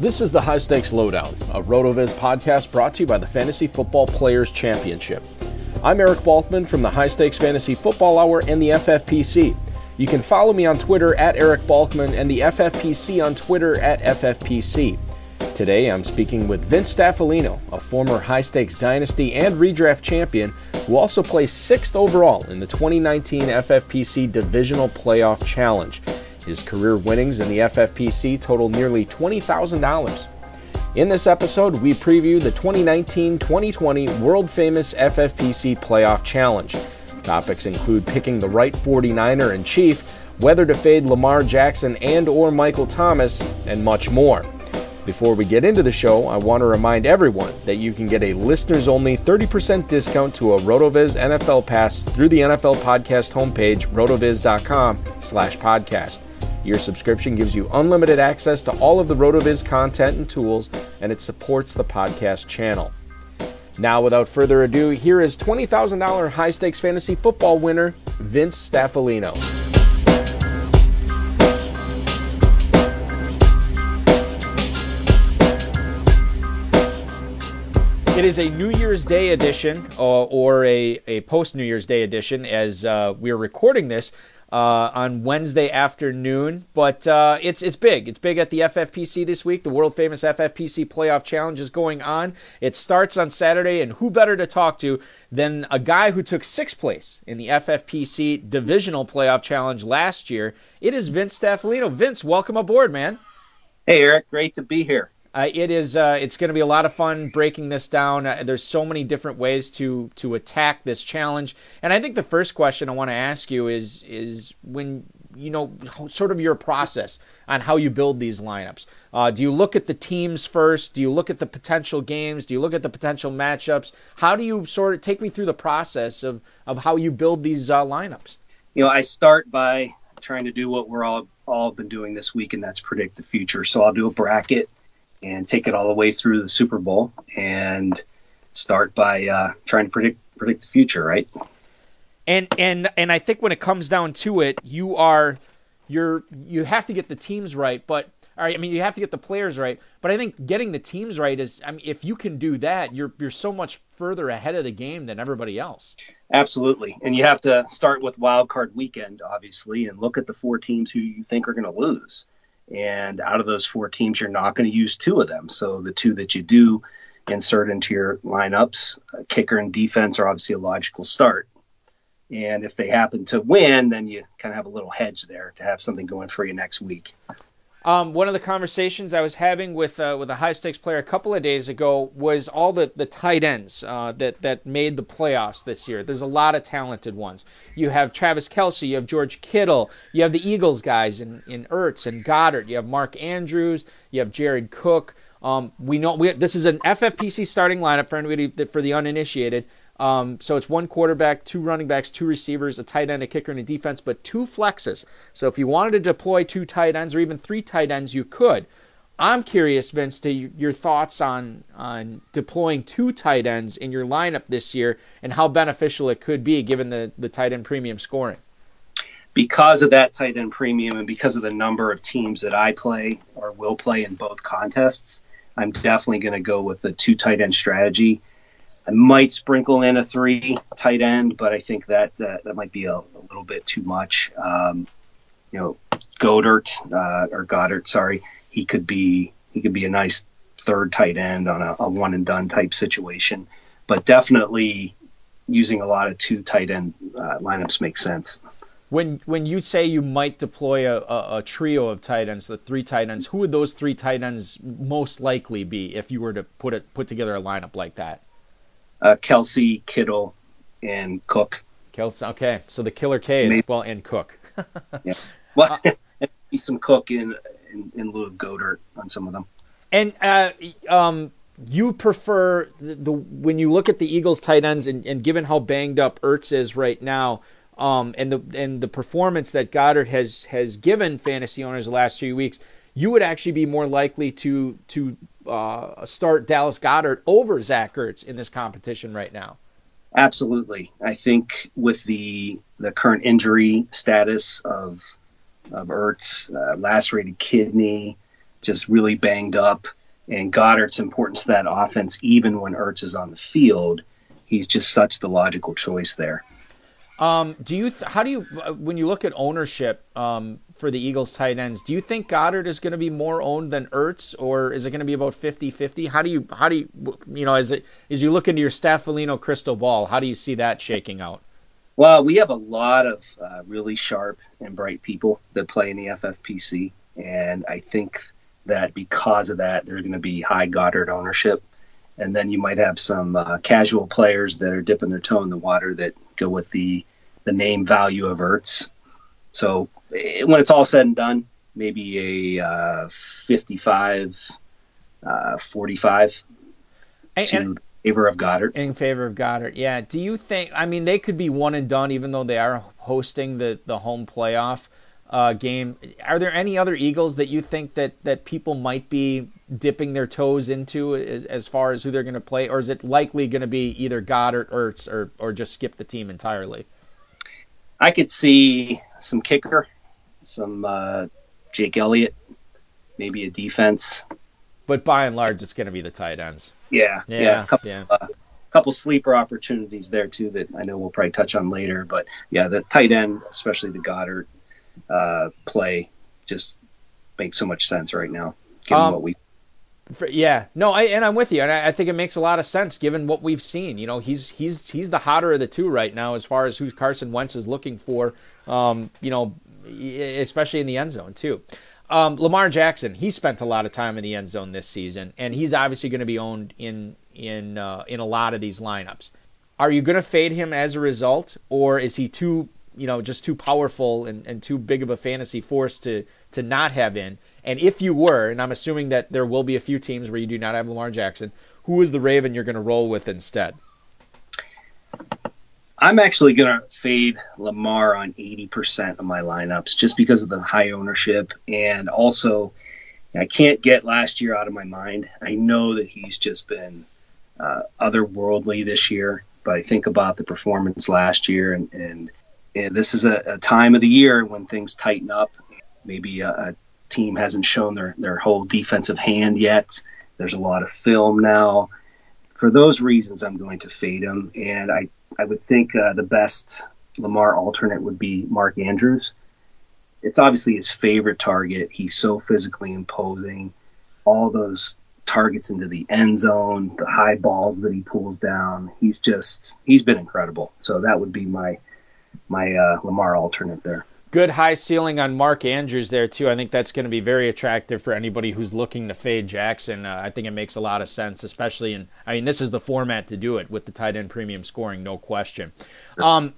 This is the High Stakes Lowdown, a RotoViz podcast brought to you by the Fantasy Football Players Championship. I'm Eric Balkman from the High Stakes Fantasy Football Hour and the FFPC. You can follow me on Twitter at Eric Balkman and the FFPC on Twitter at FFPC. Today I'm speaking with Vince Staffolino, a former High Stakes Dynasty and Redraft champion who also placed 6th overall in the 2019 FFPC Divisional Playoff Challenge. His career winnings in the FFPC total nearly $20,000. In this episode, we preview the 2019-2020 world-famous FFPC Playoff Challenge. Topics include picking the right 49er in chief, whether to fade Lamar Jackson and or Michael Thomas, and much more. Before we get into the show, I want to remind everyone that you can get a listeners-only 30% discount to a RotoViz NFL Pass through the NFL Podcast homepage, rotoviz.com/podcast. Your subscription gives you unlimited access to all of the RotoViz content and tools, and it supports the podcast channel. Now, without further ado, here is $20,000 High Stakes Fantasy Football winner, Vince Staffolino. It is a New Year's Day edition, or a post-New Year's Day edition, as we're recording this. On Wednesday afternoon, but it's big. It's big at the FFPC this week. The world-famous FFPC Playoff Challenge is going on. It starts on Saturday, and who better to talk to than a guy who took 6th place in the FFPC Divisional Playoff Challenge last year. It is Vince Staffolino. Vince, welcome aboard, man. Hey, Eric. Great to be here. It's going to be a lot of fun breaking this down. There's so many different ways to attack this challenge. And I think the first question I want to ask you is when, you know, sort of your process on how you build these lineups. Do you look at the teams first? Do you look at the potential games? Do you look at the potential matchups? How do you sort of take me through the process of how you build these lineups? You know, I start by trying to do what we're all been doing this week, and that's predict the future. So I'll do a bracket and take it all the way through the Super Bowl, and start by trying to predict the future, right? And I think when it comes down to it, you have to get the teams right, but you have to get the players right. But I think getting the teams right is, if you can do that, you're so much further ahead of the game than everybody else. Absolutely, and you have to start with Wild Card Weekend, obviously, and look at the 4 teams who you think are going to lose. And out of those 4 teams, you're not going to use 2 of them. So the 2 that you do insert into your lineups, kicker and defense are obviously a logical start. And if they happen to win, then you kind of have a little hedge there to have something going for you next week. One of the conversations I was having with a high-stakes player a couple of days ago was all the tight ends that made the playoffs this year. There's a lot of talented ones. You have Travis Kelce, you have George Kittle, you have the Eagles guys in Ertz and Goddard, you have Mark Andrews, you have Jared Cook. This is an FFPC starting lineup for anybody, for the uninitiated. So it's one quarterback, two running backs, two receivers, a tight end, a kicker, and a defense, but two flexes. So if you wanted to deploy two tight ends or even three tight ends, you could. I'm curious, Vince, to your thoughts on deploying two tight ends in your lineup this year and how beneficial it could be given the tight end premium scoring. Because of that tight end premium and because of the number of teams that I play or will play in both contests, I'm definitely going to go with the two tight end strategy. I might sprinkle in a three tight end, but I think that might be a little bit too much. Goddard, he could be a nice third tight end on a one and done type situation, but definitely using a lot of two tight end lineups makes sense. When you say you might deploy a trio of tight ends, the three tight ends, who would those three tight ends most likely be if you were to put together a lineup like that? Kelce, Kittle, and Cook. Kelce, okay. So the killer K is, and Cook. Yeah. Well, some Cook in lieu of Goddard on some of them. And you prefer, when you look at the Eagles tight ends, and given how banged up Ertz is right now, and the performance that Goddard has given fantasy owners the last few weeks, you would actually be more likely to start Dallas Goedert over Zach Ertz in this competition right now. Absolutely. I think with the current injury status of Ertz, lacerated kidney, just really banged up, and Goddard's importance to that offense, even when Ertz is on the field, he's just such the logical choice there. How do you when you look at ownership for the Eagles tight ends, do you think Goddard is going to be more owned than Ertz, or is it going to be about 50-50? How do you as you look into your Staffolino crystal ball, how do you see that shaking out? Well, we have a lot of really sharp and bright people that play in the FFPC, and I think that because of that, there's going to be high Goddard ownership. And then you might have some casual players that are dipping their toe in the water that go with the name value of Ertz. So when it's all said and done, maybe a 55-45 in favor of Goddard. Yeah. Do you think, they could be one and done even though they are hosting the home playoff game. Are there any other Eagles that you think that people might be dipping their toes into as far as who they're going to play, or is it likely going to be either Goddard, Ertz, or just skip the team entirely? I could see some kicker, some Jake Elliott, maybe a defense. But by and large, it's going to be the tight ends. Yeah. A couple sleeper opportunities there too that I know we'll probably touch on later. But yeah, the tight end, especially the Goddard play, just makes so much sense right now given what we. Yeah, no, and I'm with you, and I think it makes a lot of sense given what we've seen. He's the hotter of the two right now as far as who Carson Wentz is looking for, especially in the end zone too. Lamar Jackson, he spent a lot of time in the end zone this season, and he's obviously going to be owned in a lot of these lineups. Are you going to fade him as a result, or is he too just too powerful and too big of a fantasy force to not have in? And if you were, and I'm assuming that there will be a few teams where you do not have Lamar Jackson, who is the Raven you're going to roll with instead? I'm actually going to fade Lamar on 80% of my lineups just because of the high ownership. And also, I can't get last year out of my mind. I know that he's just been otherworldly this year, but I think about the performance last year, and this is a time of the year when things tighten up. Maybe a team hasn't shown their whole defensive hand yet. There's a lot of film now. For those reasons, I'm going to fade him. And I would think the best Lamar alternate would be Mark Andrews. It's obviously his favorite target. He's so physically imposing. All those targets into the end zone, the high balls that he pulls down. He's been incredible. So that would be my Lamar alternate there. Good high ceiling on Mark Andrews there, too. I think that's going to be very attractive for anybody who's looking to fade Jackson. I think it makes a lot of sense, especially in – I mean, this is the format to do it with the tight end premium scoring, no question. Sure.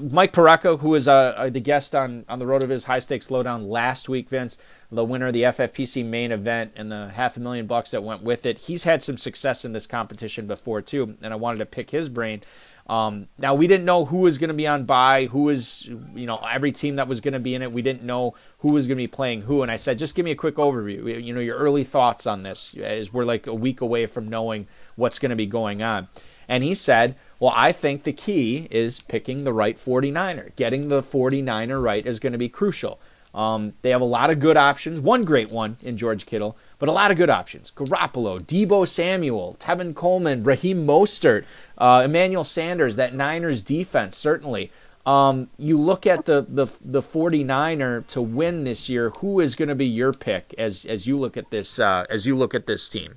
Mike Paracco, who was the guest on the RotoViz High Stakes Lowdown last week, Vince, the winner of the FFPC main event and the $500,000 that went with it, he's had some success in this competition before, too, and I wanted to pick his brain. Now, we didn't know who was going to be on bye, who was, you know, every team that was going to be in it. We didn't know who was going to be playing who. And I said, just give me a quick overview, you know, your early thoughts on this as we're like a week away from knowing what's going to be going on. And he said, well, I think the key is picking the right 49er. Getting the 49er right is going to be crucial. They have a lot of good options, one great one in George Kittle, but a lot of good options. Garoppolo, Debo Samuel, Tevin Coleman, Raheem Mostert, Emmanuel Sanders, that Niners defense, certainly. You look at the 49er to win this year, who is going to be your pick as you look at this team?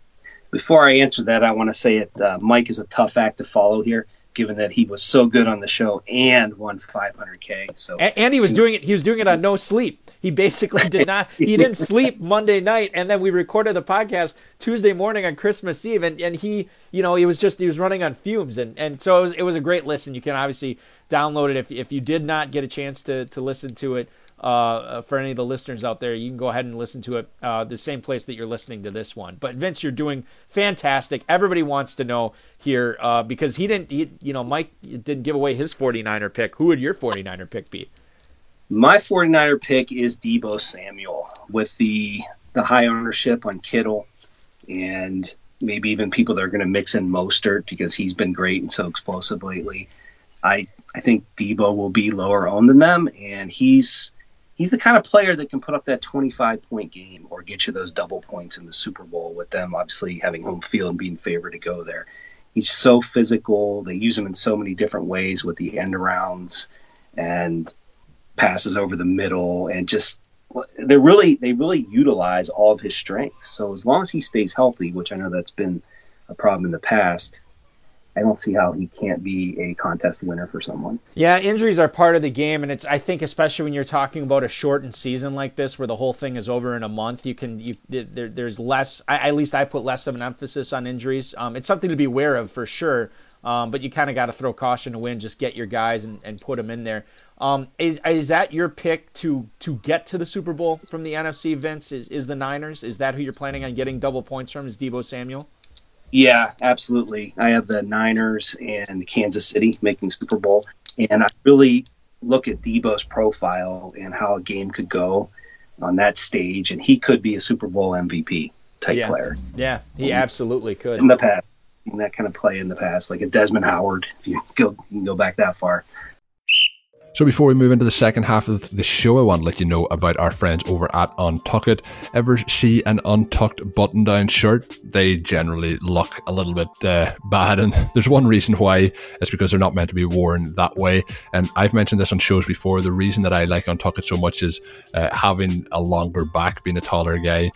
Before I answer that, I want to say it. Mike is a tough act to follow here, given that he was so good on the show and won $500K. So and he was doing it. He was doing it on no sleep. He basically did not. He didn't sleep Monday night, and then we recorded the podcast Tuesday morning on Christmas Eve, and he, you know, he was running on fumes, and so it was a great listen. You can obviously download it if you did not get a chance to listen to it. For any of the listeners out there, you can go ahead and listen to it the same place that you're listening to this one. But Vince, you're doing fantastic. Everybody wants to know here because Mike didn't give away his 49er pick. Who would your 49er pick be? My 49er pick is Debo Samuel with the high ownership on Kittle and maybe even people that are going to mix in Mostert because he's been great and so explosive lately. I think Debo will be lower owned than them, and he's the kind of player that can put up that 25-point game or get you those double points in the Super Bowl with them obviously having home field and being favored to go there. He's so physical. They use him in so many different ways with the end arounds and passes over the middle, and just they really utilize all of his strengths. So as long as he stays healthy, which I know that's been a problem in the past, I don't see how he can't be a contest winner for someone. Yeah, injuries are part of the game, and it's, I think, especially when you're talking about a shortened season like this, where the whole thing is over in a month, there's less. At least I put less of an emphasis on injuries. It's something to be aware of for sure, but you kind of got to throw caution to wind. Just get your guys and put them in there. Is that your pick to get to the Super Bowl from the NFC? Vince, is the Niners? Is that who you're planning on getting double points from? Is Debo Samuel? Yeah, absolutely. I have the Niners and Kansas City making Super Bowl, and I really look at Debo's profile and how a game could go on that stage, and he could be a Super Bowl MVP type player. Yeah, he absolutely could. In the past, in that kind of play in the past, like a Desmond Howard, if you can go back that far. So before we move into the second half of the show, I want to let you know about our friends over at UNTUCKit. Ever see an untucked button-down shirt? They generally look a little bit bad, and there's one reason why. It's because they're not meant to be worn that way. And I've mentioned this on shows before. The reason that I like UNTUCKit so much is having a longer back, being a taller guy.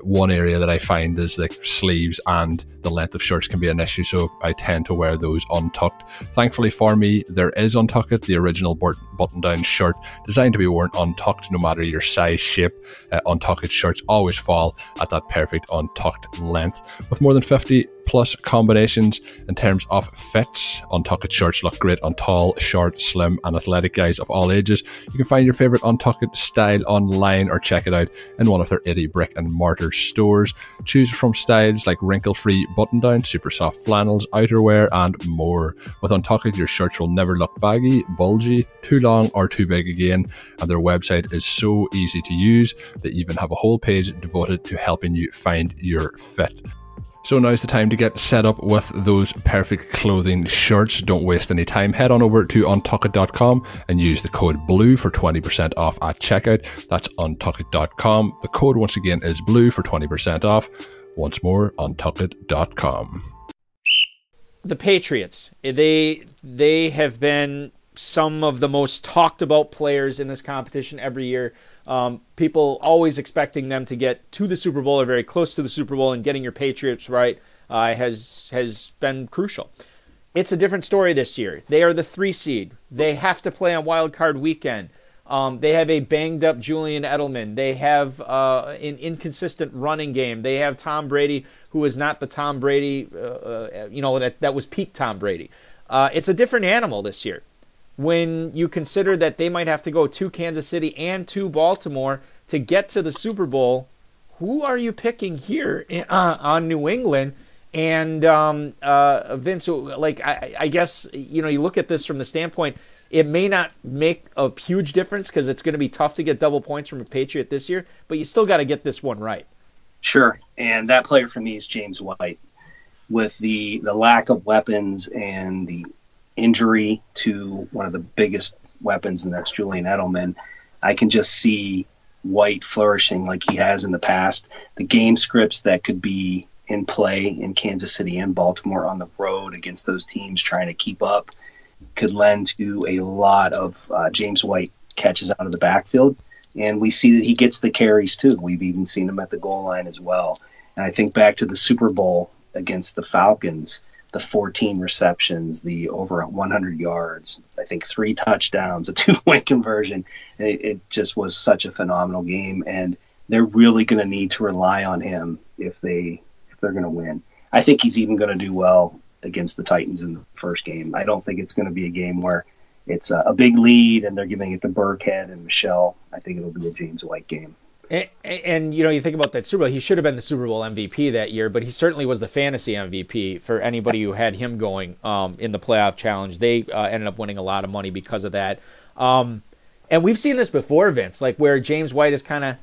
One area that I find is the sleeves and the length of shirts can be an issue, so I tend to wear those untucked. Thankfully for me, there is UNTUCKit, the original button-down shirt designed to be worn untucked no matter your size, shape. UNTUCKit shirts always fall at that perfect untucked length. With more than 50 plus combinations in terms of fits, UNTUCKit shirts look great on tall, short, slim and athletic guys of all ages. You can find your favorite UNTUCKit style online or check it out in one of their 80 brick and mortar stores. Choose from styles like wrinkle-free button-down, super soft flannels, outerwear and more. With UNTUCKit, your shirts will never look baggy, bulgy, too long or too big again, and their website is so easy to use. They even have a whole page devoted to helping you find your fit. So now's the time to get set up with those perfect clothing shirts. Don't waste any time. Head on over to untuckit.com and use the code BLUE for 20% off at checkout. That's untuckit.com. The code once again is BLUE for 20% off. Once more, untuckit.com. The Patriots, they have been some of the most talked about players in this competition every year. People always expecting them to get to the Super Bowl or very close to the Super Bowl, and getting your Patriots right has been crucial. It's a different story this year. They are the 3 seed. They have to play on Wild Card Weekend. They have a banged-up Julian Edelman. They have an inconsistent running game. They have Tom Brady, who is not the Tom Brady, that was peak Tom Brady. It's a different animal this year when you consider that they might have to go to Kansas City and to Baltimore to get to the Super Bowl. Who are you picking here on New England? And Vince, I guess, you look at this from the standpoint, it may not make a huge difference because it's going to be tough to get double points from a Patriot this year, but you still got to get this one right. Sure, and that player for me is James White. With the lack of weapons and the injury to one of the biggest weapons, and that's Julian Edelman, I can just see White flourishing like he has in the past. The game scripts that could be in play in Kansas City and Baltimore on the road against those teams trying to keep up could lend to a lot of James White catches out of the backfield. And we see that he gets the carries too. We've even seen him at the goal line as well. And I think back to the Super Bowl against the Falcons, the 14 receptions, the over 100 yards, I think 3 touchdowns, a 2-point conversion. It just was such a phenomenal game. And they're really going to need to rely on him if they're going to win. I think he's even going to do well against the Titans in the first game. I don't think it's going to be a game where it's a big lead and they're giving it to Burkhead and Michelle. I think it'll be a James White game. And you think about that Super Bowl, he should have been the Super Bowl MVP that year, but he certainly was the fantasy MVP for anybody who had him going in the playoff challenge. They ended up winning a lot of money because of that. And we've seen this before, Vince, like where James White is kind of,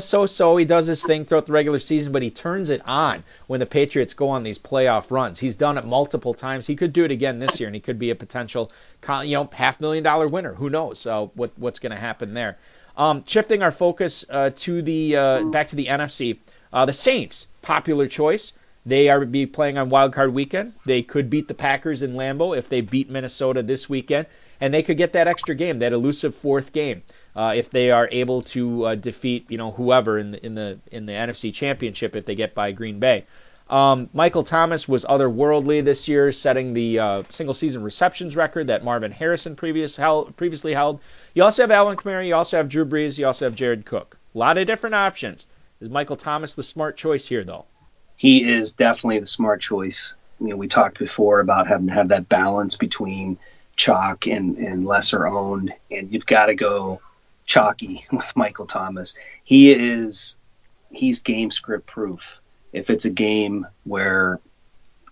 so he does his thing throughout the regular season, but he turns it on when the Patriots go on these playoff runs. He's done it multiple times. He could do it again this year, and he could be a potential, $500,000 winner. Who knows what's going to happen there? Shifting our focus back to the NFC, the Saints, popular choice. They are be playing on Wild Card Weekend. They could beat the Packers in Lambeau if they beat Minnesota this weekend, and they could get that extra game, that elusive fourth game. If they are able to defeat, whoever in the NFC Championship, if they get by Green Bay. Michael Thomas was otherworldly this year, setting the single-season receptions record that Marvin Harrison previously held. You also have Alvin Kamara. You also have Drew Brees. You also have Jared Cook. A lot of different options. Is Michael Thomas the smart choice here, though? He is definitely the smart choice. We talked before about having to have that balance between chalk and lesser-owned, and you've got to go chalky with Michael Thomas. He's game script proof. If it's a game where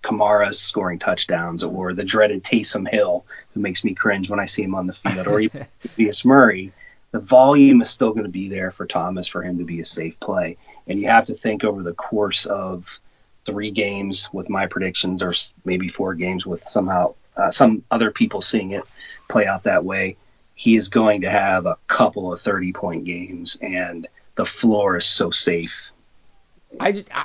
Kamara's scoring touchdowns or the dreaded Taysom Hill, who makes me cringe when I see him on the field, or even Latavius Murray, the volume is still going to be there for Thomas, for him to be a safe play. And you have to think over the course of 3 games with my predictions, or maybe 4 games with somehow some other people seeing it play out that way. He is going to have a couple of 30-point games, and the floor is so safe. The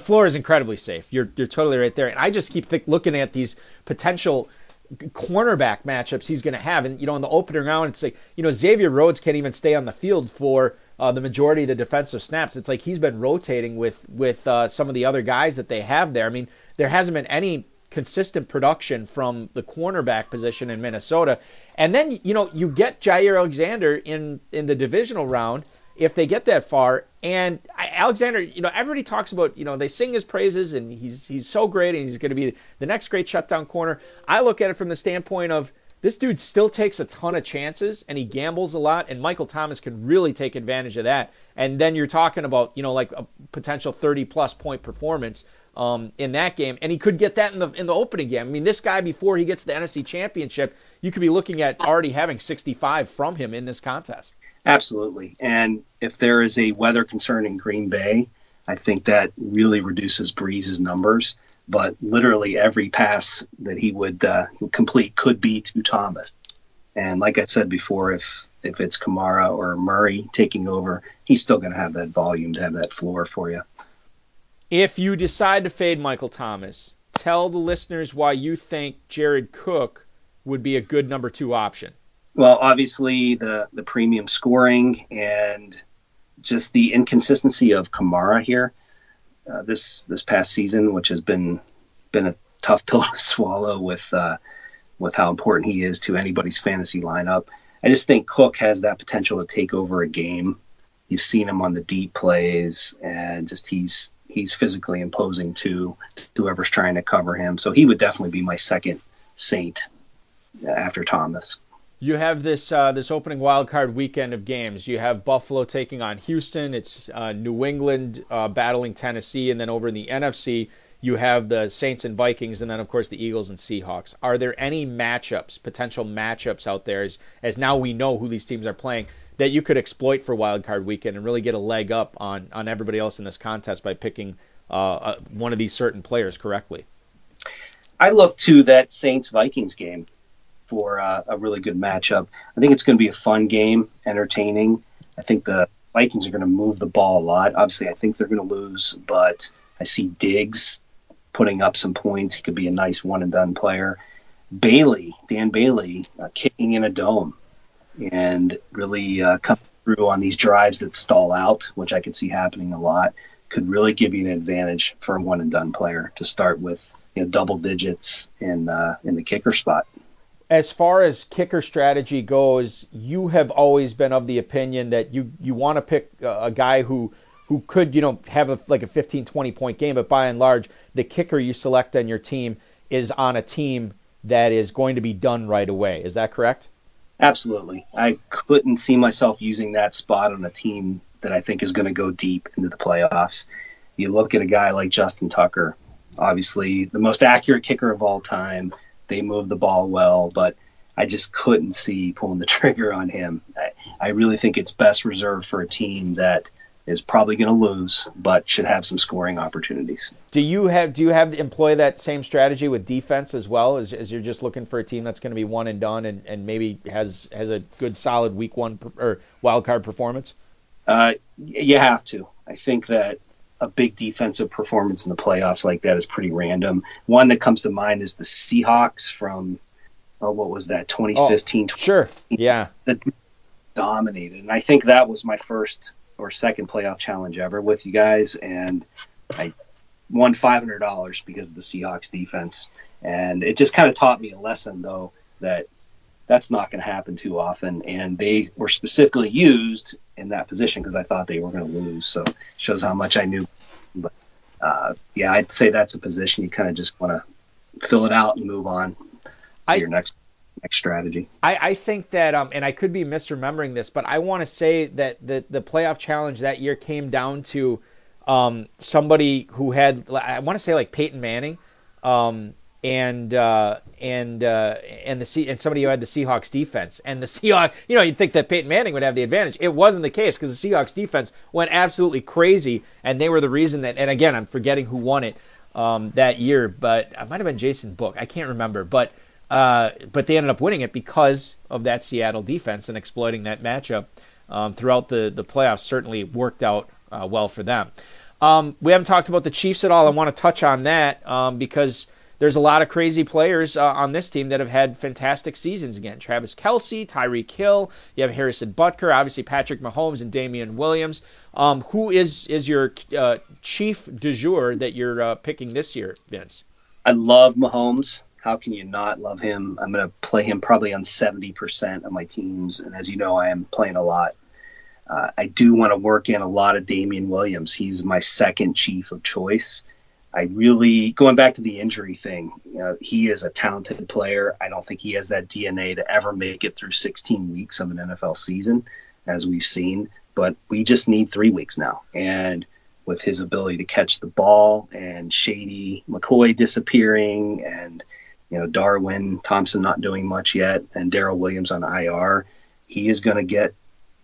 floor is incredibly safe. You're totally right there. And I just keep looking at these potential cornerback matchups he's going to have. And, in the opening round, it's like, Xavier Rhodes can't even stay on the field for the majority of the defensive snaps. It's like he's been rotating with some of the other guys that they have there. I mean, there hasn't been any consistent production from the cornerback position in Minnesota. And then, you get Jair Alexander in the divisional round if they get that far. And Alexander, everybody talks about, they sing his praises and he's so great and he's going to be the next great shutdown corner. I look at it from the standpoint of this dude still takes a ton of chances and he gambles a lot, and Michael Thomas can really take advantage of that. And then you're talking about, like a potential 30-plus point performance in that game, and he could get that in the opening game. I mean, this guy, before he gets to the NFC Championship, you could be looking at already having 65 from him in this contest. Absolutely, and if there is a weather concern in Green Bay, I think that really reduces Breeze's numbers, but literally every pass that he would complete could be to Thomas. And like I said before, if it's Kamara or Murray taking over, he's still going to have that volume to have that floor for you. If you decide to fade Michael Thomas, tell the listeners why you think Jared Cook would be a good number 2 option. Well, obviously the premium scoring and just the inconsistency of Kamara here this past season, which has been a tough pill to swallow with how important he is to anybody's fantasy lineup. I just think Cook has that potential to take over a game. You've seen him on the deep plays, and just he's physically imposing to whoever's trying to cover him. So he would definitely be my second Saint after Thomas. You have this this opening wild card weekend of games. You have Buffalo taking on Houston. It's New England battling Tennessee, and then over in the NFC, you have the Saints and Vikings, and then of course the Eagles and Seahawks. Are there any matchups, potential matchups out there, as now we know who these teams are playing, that you could exploit for wild card weekend and really get a leg up on everybody else in this contest by picking one of these certain players correctly? I look to that Saints-Vikings game for a really good matchup. I think it's going to be a fun game, entertaining. I think the Vikings are going to move the ball a lot. Obviously, I think they're going to lose, but I see Diggs putting up some points. He could be a nice one-and-done player. Dan Bailey, kicking in a dome and really coming through on these drives that stall out, which I could see happening a lot, could really give you an advantage for a one-and-done player to start with, double digits in the kicker spot. As far as kicker strategy goes, you have always been of the opinion that you want to pick a guy who could, have a 15, 20-point game, but by and large, the kicker you select on your team is on a team that is going to be done right away. Is that correct? Absolutely. I couldn't see myself using that spot on a team that I think is going to go deep into the playoffs. You look at a guy like Justin Tucker, obviously the most accurate kicker of all time. They move the ball well, but I just couldn't see pulling the trigger on him. I really think it's best reserved for a team that is probably going to lose, but should have some scoring opportunities. Do you have to employ that same strategy with defense as well, as you're just looking for a team that's going to be one and done and maybe has a good solid week one or wild card performance? You have to. I think that a big defensive performance in the playoffs like that is pretty random. One that comes to mind is the Seahawks from 2015? Sure, yeah. That dominated, and I think that was my first or second playoff challenge ever with you guys, and I won $500 because of the Seahawks defense. And it just kind of taught me a lesson, though, that that's not going to happen too often, and they were specifically used in that position because I thought they were going to lose, so it shows how much I knew. But yeah, I'd say that's a position you kind of just want to fill it out and move on to your next strategy. I think that, and I could be misremembering this, but I want to say that the playoff challenge that year came down to somebody who had, I want to say like Peyton Manning, and somebody who had the Seahawks defense, and the Seahawks, you'd think that Peyton Manning would have the advantage. It wasn't the case because the Seahawks defense went absolutely crazy, and they were the reason that. And again, I'm forgetting who won it that year, but it might have been Jason Book. I can't remember, but they ended up winning it because of that Seattle defense and exploiting that matchup throughout the playoffs. Certainly worked out well for them. We haven't talked about the Chiefs at all. I want to touch on that because there's a lot of crazy players on this team that have had fantastic seasons again. Travis Kelce, Tyreek Hill, you have Harrison Butker, obviously Patrick Mahomes and Damian Williams. Who is your chief du jour that you're picking this year, Vince? I love Mahomes. How can you not love him? I'm going to play him probably on 70% of my teams, and as you know, I am playing a lot. I do want to work in a lot of Damian Williams. He's my second chief of choice. Going back to the injury thing, he is a talented player. I don't think he has that DNA to ever make it through 16 weeks of an NFL season, as we've seen. But we just need 3 weeks now. And with his ability to catch the ball and Shady McCoy disappearing and, Darwin Thompson not doing much yet and Darrell Williams on IR, he is going to get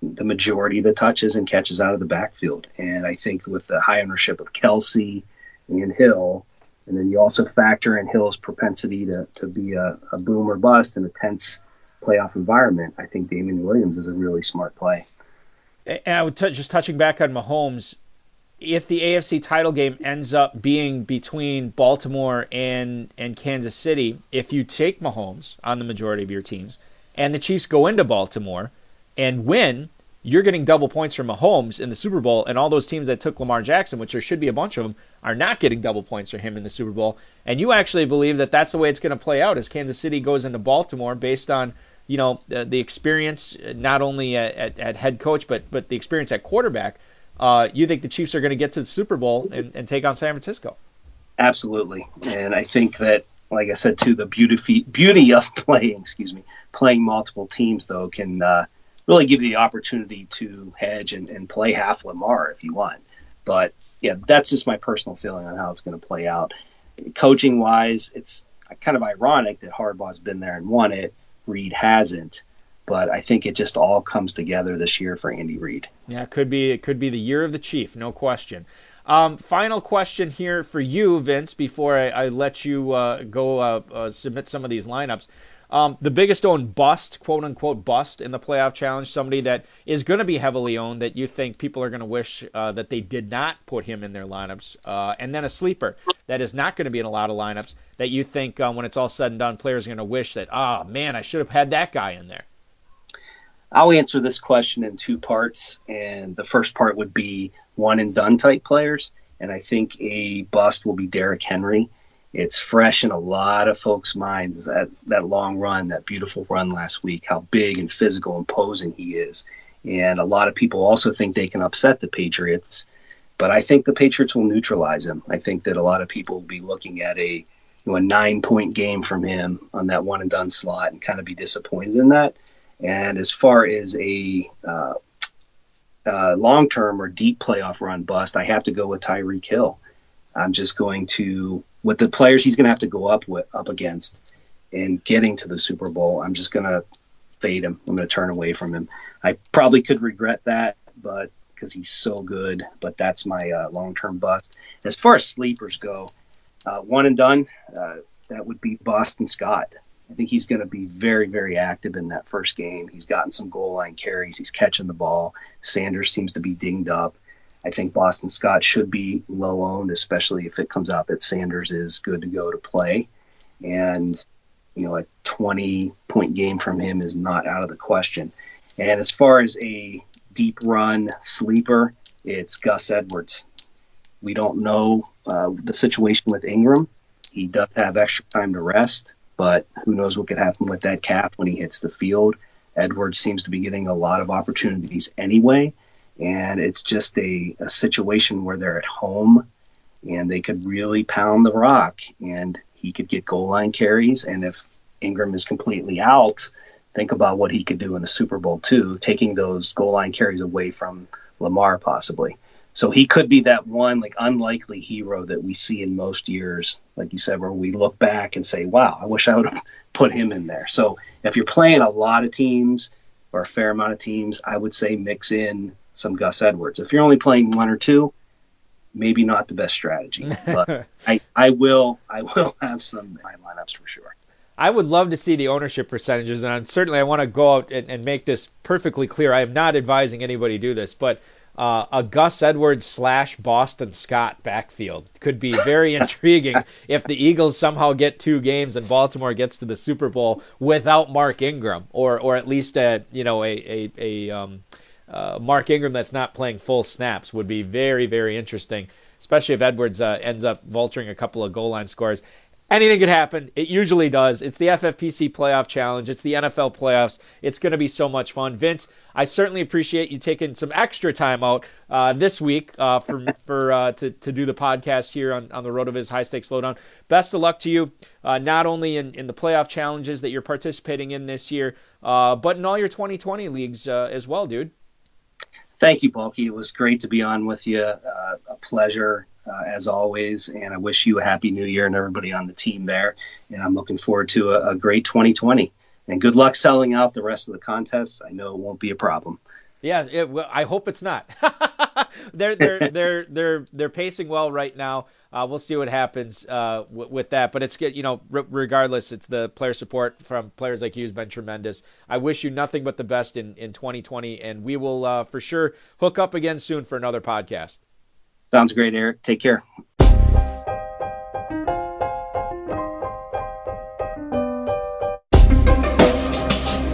the majority of the touches and catches out of the backfield. And I think with the high ownership of Kelce and Hill, and then you also factor in Hill's propensity to be a boom or bust in a tense playoff environment, I think Damian Williams is a really smart play. And I would just touching back on Mahomes, if the AFC title game ends up being between Baltimore and Kansas City, if you take Mahomes on the majority of your teams and the Chiefs go into Baltimore and win, you're getting double points from Mahomes in the Super Bowl, and all those teams that took Lamar Jackson, which there should be a bunch of them, are not getting double points for him in the Super Bowl. And you actually believe that that's the way it's going to play out as Kansas City goes into Baltimore based on you know, the experience not only at head coach, but the experience at quarterback, you think the Chiefs are going to get to the Super Bowl and take on San Francisco? Absolutely. And I think that, like I said, too, the beauty of playing multiple teams, though, can really give you the opportunity to hedge and play half Lamar if you want. But, yeah, that's just my personal feeling on how it's going to play out. Coaching-wise, it's kind of ironic that Harbaugh's been there and won it. Reed hasn't, but I think it just all comes together this year for Andy Reid. Yeah, it could be the year of the Chief, no question. Final question here for you, Vince, before I let you go submit some of these lineups. The biggest owned bust, quote-unquote bust, in the playoff challenge, somebody that is going to be heavily owned that you think people are going to wish that they did not put him in their lineups, and then a sleeper that is not going to be in a lot of lineups that you think when it's all said and done, players are going to wish that, I should have had that guy in there. I'll answer this question in two parts, and the first part would be one-and-done type players, and I think a bust will be Derrick Henry. It's fresh in a lot of folks' minds, that long run, that beautiful run last week, how big and physical and imposing he is. And a lot of people also think they can upset the Patriots, but I think the Patriots will neutralize him. I think that a lot of people will be looking at a 9-point game from him on that one-and-done slot and kind of be disappointed in that. And as far as a long-term or deep playoff run bust, I have to go with Tyreek Hill. I'm just going to... with the players he's going to have to go up against and getting to the Super Bowl, I'm just going to fade him. I'm going to turn away from him. I probably could regret that, but because he's so good. But that's my long-term bust. As far as sleepers go, one and done, that would be Boston Scott. I think he's going to be very, very active in that first game. He's gotten some goal line carries. He's catching the ball. Sanders seems to be dinged up. I think Boston Scott should be low-owned, especially if it comes out that Sanders is good to go to play. And, you know, a 20-point game from him is not out of the question. And as far as a deep-run sleeper, it's Gus Edwards. We don't know the situation with Ingram. He does have extra time to rest, but who knows what could happen with that calf when he hits the field. Edwards seems to be getting a lot of opportunities anyway. And it's just a situation where they're at home and they could really pound the rock and he could get goal line carries. And if Ingram is completely out, think about what he could do in the Super Bowl too, taking those goal line carries away from Lamar possibly. So he could be that one like unlikely hero that we see in most years, like you said, where we look back and say, wow, I wish I would have put him in there. So if you're playing a lot of teams or a fair amount of teams, I would say mix in some Gus Edwards. If you're only playing one or two, maybe not the best strategy. But I will have some in my lineups for sure. I would love to see the ownership percentages, and I want to go out and make this perfectly clear. I am not advising anybody do this, but a Gus Edwards / Boston Scott backfield could be very intriguing if the Eagles somehow get two games and Baltimore gets to the Super Bowl without Mark Ingram, or at least Mark Ingram that's not playing full snaps would be very, very interesting, especially if Edwards ends up vulturing a couple of goal line scores. Anything could happen. It usually does. It's the FFPC playoff challenge. It's the NFL playoffs. It's going to be so much fun. Vince, I certainly appreciate you taking some extra time out this week to do the podcast here on the RotoViz High Stakes Lowdown. Best of luck to you, not only in the playoff challenges that you're participating in this year, but in all your 2020 leagues as well, dude. Thank you, Balky. It was great to be on with you. A pleasure, as always. And I wish you a happy new year and everybody on the team there. And I'm looking forward to a great 2020. And good luck selling out the rest of the contests. I know it won't be a problem. Yeah, I hope it's not. They're pacing well right now. We'll see what happens with that, but it's good. You know, regardless, it's the player support from players like you has been tremendous. I wish you nothing but the best in 2020, and we will for sure hook up again soon for another podcast. Sounds great, Eric. Take care.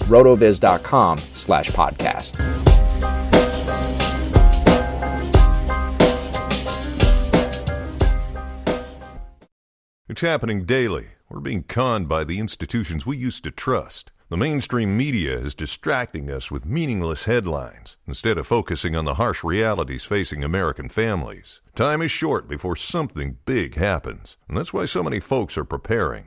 rotoviz.com/podcast. It's happening daily. We're being conned by the institutions we used to trust. The mainstream media is distracting us with meaningless headlines instead of focusing on the harsh realities facing American families. Time is short before something big happens, and that's why so many folks are preparing.